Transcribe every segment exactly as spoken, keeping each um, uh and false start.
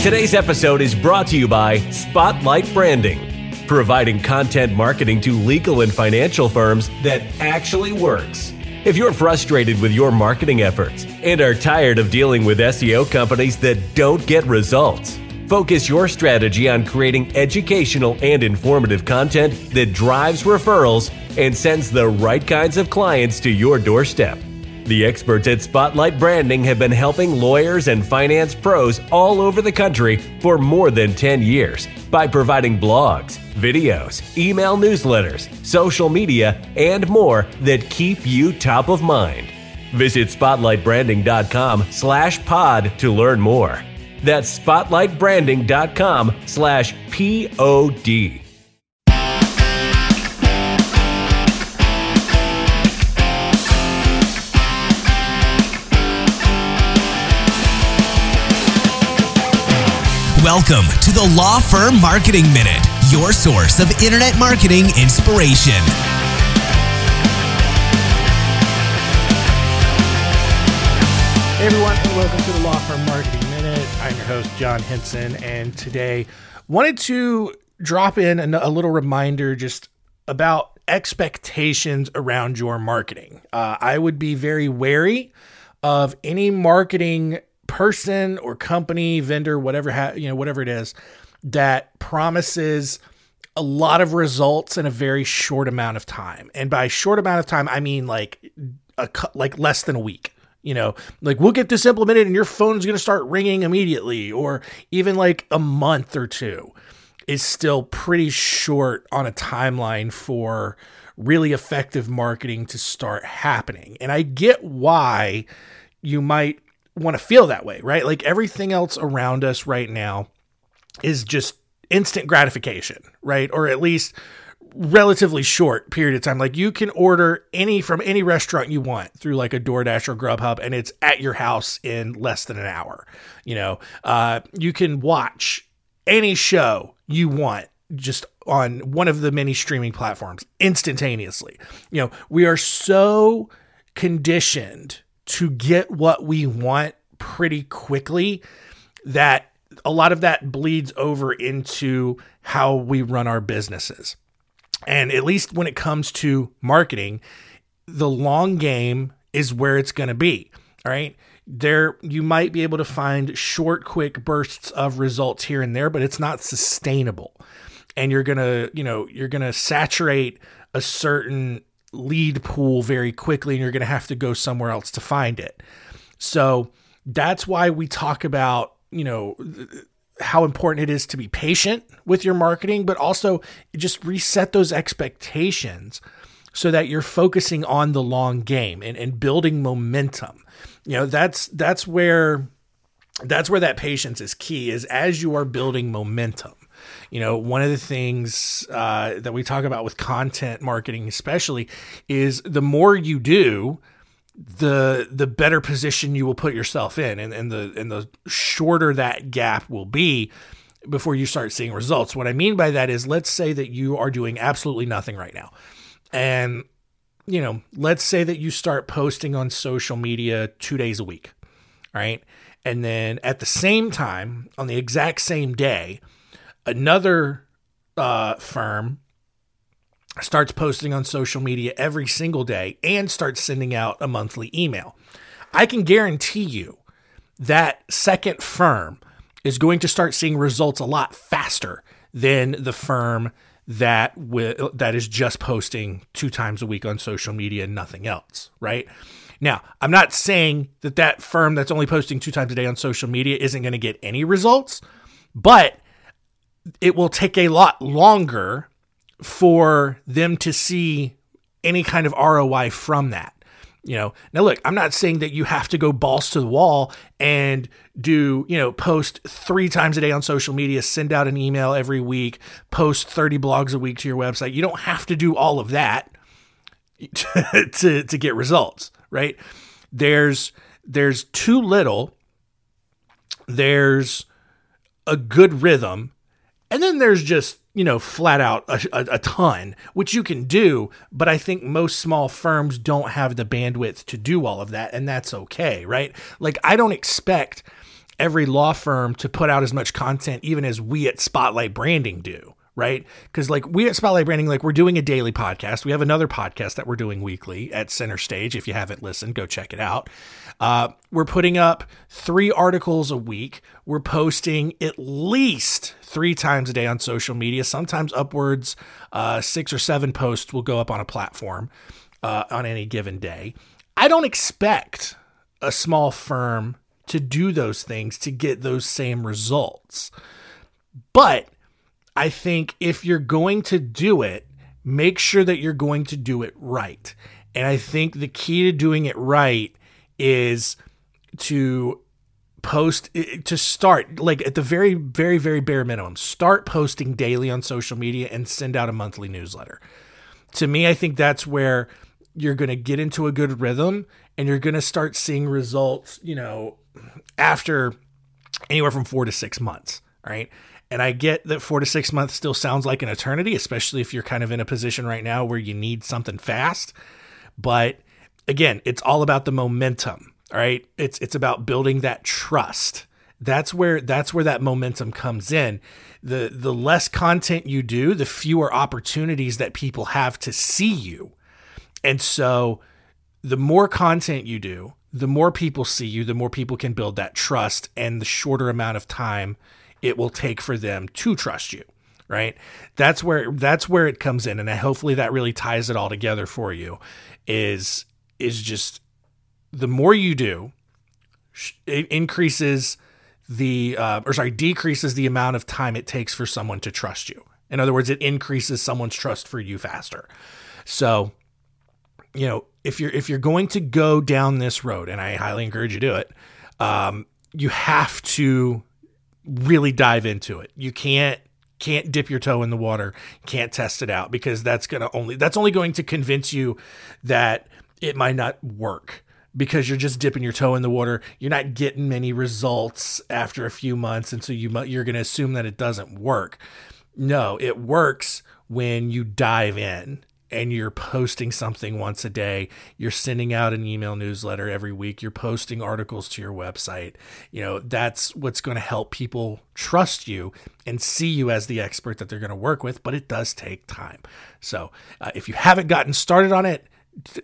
Today's episode is brought to you by Spotlight Branding, providing content marketing to legal and financial firms that actually works. If you're frustrated with your marketing efforts and are tired of dealing with S E O companies that don't get results, focus your strategy on creating educational and informative content that drives referrals and sends the right kinds of clients to your doorstep. The experts at Spotlight Branding have been helping lawyers and finance pros all over the country for more than ten years by providing blogs, videos, email newsletters, social media, and more that keep you top of mind. Visit spotlight branding dot com slash pod to learn more. That's spotlight branding dot com slash P O D. Welcome to the Law Firm Marketing Minute, your source of internet marketing inspiration. Hey everyone, and welcome to the Law Firm Marketing Minute. I'm your host, John Henson, and today wanted to drop in a little reminder just about expectations around your marketing. Uh, I would be very wary of any marketing person or company, vendor, whatever, ha- you know, whatever it is that promises a lot of results in a very short amount of time. And by short amount of time, I mean like a like less than a week. You know, like we'll get this implemented and your phone's going to start ringing immediately, or even like a month or two is still pretty short on a timeline for really effective marketing to start happening. And I get why you might want to feel that way, right? Like everything else around us right now is just instant gratification, right? Or at least relatively short period of time. Like you can order any from any restaurant you want through like a DoorDash or Grubhub, and it's at your house in less than an hour. You know, uh, you can watch any show you want just on one of the many streaming platforms instantaneously. You know, we are so conditioned to get what we want pretty quickly that a lot of that bleeds over into how we run our businesses. And at least when it comes to marketing, the long game is where it's going to be. All right. There, you might be able to find short, quick bursts of results here and there, but it's not sustainable. And you're going to, you know, you're going to saturate a certain lead pool very quickly, and you're going to have to go somewhere else to find it. So that's why we talk about, you know, how important it is to be patient with your marketing, but also just reset those expectations so that you're focusing on the long game and, and building momentum. You know, that's, that's where, that's where that patience is key, is as you are building momentum. You know, one of the things uh, that we talk about with content marketing, especially, is the more you do, the the better position you will put yourself in, and, and the and the shorter that gap will be before you start seeing results. What I mean by that is, let's say that you are doing absolutely nothing right now, and you know, let's say that you start posting on social media two days a week, right? And then at the same time, on the exact same day, Another uh, firm starts posting on social media every single day and starts sending out a monthly email. I can guarantee you that second firm is going to start seeing results a lot faster than the firm that will, that is just posting two times a week on social media and nothing else, right? Now, I'm not saying that that firm that's only posting two times a day on social media isn't going to get any results, but it will take a lot longer for them to see any kind of R O I from that. You know, now look, I'm not saying that you have to go balls to the wall and do, you know, post three times a day on social media, send out an email every week, post thirty blogs a week to your website. You don't have to do all of that to, to, to get results, right? There's, there's too little, there's a good rhythm, and then there's just, you know, flat out a, a, a ton, which you can do. But I think most small firms don't have the bandwidth to do all of that. And that's okay, right? Like I don't expect every law firm to put out as much content, even as we at Spotlight Branding do, right? Because like we at Spotlight Branding, like we're doing a daily podcast. We have another podcast that we're doing weekly at Center Stage. If you haven't listened, go check it out. Uh, we're putting up three articles a week. We're posting at least three times a day on social media, sometimes upwards, uh, six or seven posts will go up on a platform uh, on any given day. I don't expect a small firm to do those things to get those same results. But I think if you're going to do it, make sure that you're going to do it right. And I think the key to doing it right is to post, to start, like at the very, very, very bare minimum, start posting daily on social media and send out a monthly newsletter. To me, I think that's where you're going to get into a good rhythm and you're going to start seeing results, you know, after anywhere from four to six months, right? And I get that four to six months still sounds like an eternity, especially if you're kind of in a position right now where you need something fast. But again, it's all about the momentum, all right? It's it's about building that trust. That's where that's where that momentum comes in. The the less content you do, the fewer opportunities that people have to see you. And so the more content you do, the more people see you, the more people can build that trust, and the shorter amount of time it will take for them to trust you, right? That's where that's where it comes in. And I, hopefully that really ties it all together for you is, is just the more you do, it increases the, uh, or sorry, decreases the amount of time it takes for someone to trust you. In other words, it increases someone's trust for you faster. So, you know, if you're, if you're going to go down this road, and I highly encourage you to do it, um, you have to really dive into it. You can't, can't dip your toe in the water. Can't test it out, because that's going to only, that's only going to convince you that it might not work, because you're just dipping your toe in the water. You're not getting many results after a few months. And so you might, you're going to assume that it doesn't work. No, it works when you dive in. And you're posting something once a day, you're sending out an email newsletter every week, you're posting articles to your website. You know, that's what's going to help people trust you and see you as the expert that they're going to work with, but it does take time. So uh, if you haven't gotten started on it,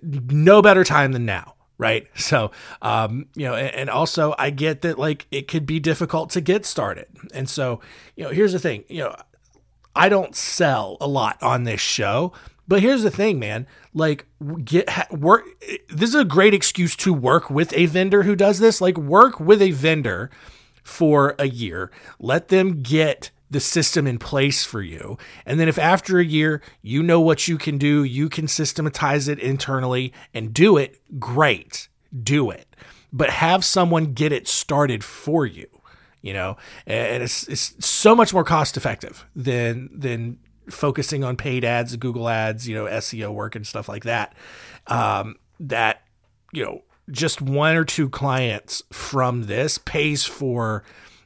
no better time than now, right? So, um, you know, and, and also I get that like it could be difficult to get started. And so, you know, here's the thing, you know, I don't sell a lot on this show. But here's the thing, man, like get work. This is a great excuse to work with a vendor who does this, like work with a vendor for a year, let them get the system in place for you. And then if after a year, you know what you can do, you can systematize it internally and do it, great, do it, but have someone get it started for you, you know, and it's, it's so much more cost effective than, than, focusing on paid ads, Google ads, you know, S E O work and stuff like that, um, that, you know, just one or two clients from this pays for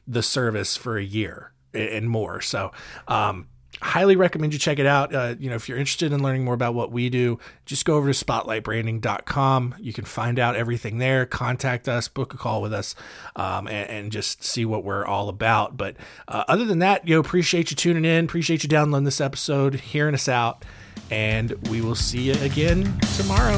the service for a year and more. So, um, highly recommend you check it out. Uh, you know, if you're interested in learning more about what we do, just go over to spotlight branding dot com. You can find out everything there, contact us, book a call with us, um, and, and just see what we're all about. But uh, other than that, you know, appreciate you tuning in, appreciate you downloading this episode, hearing us out, and we will see you again tomorrow.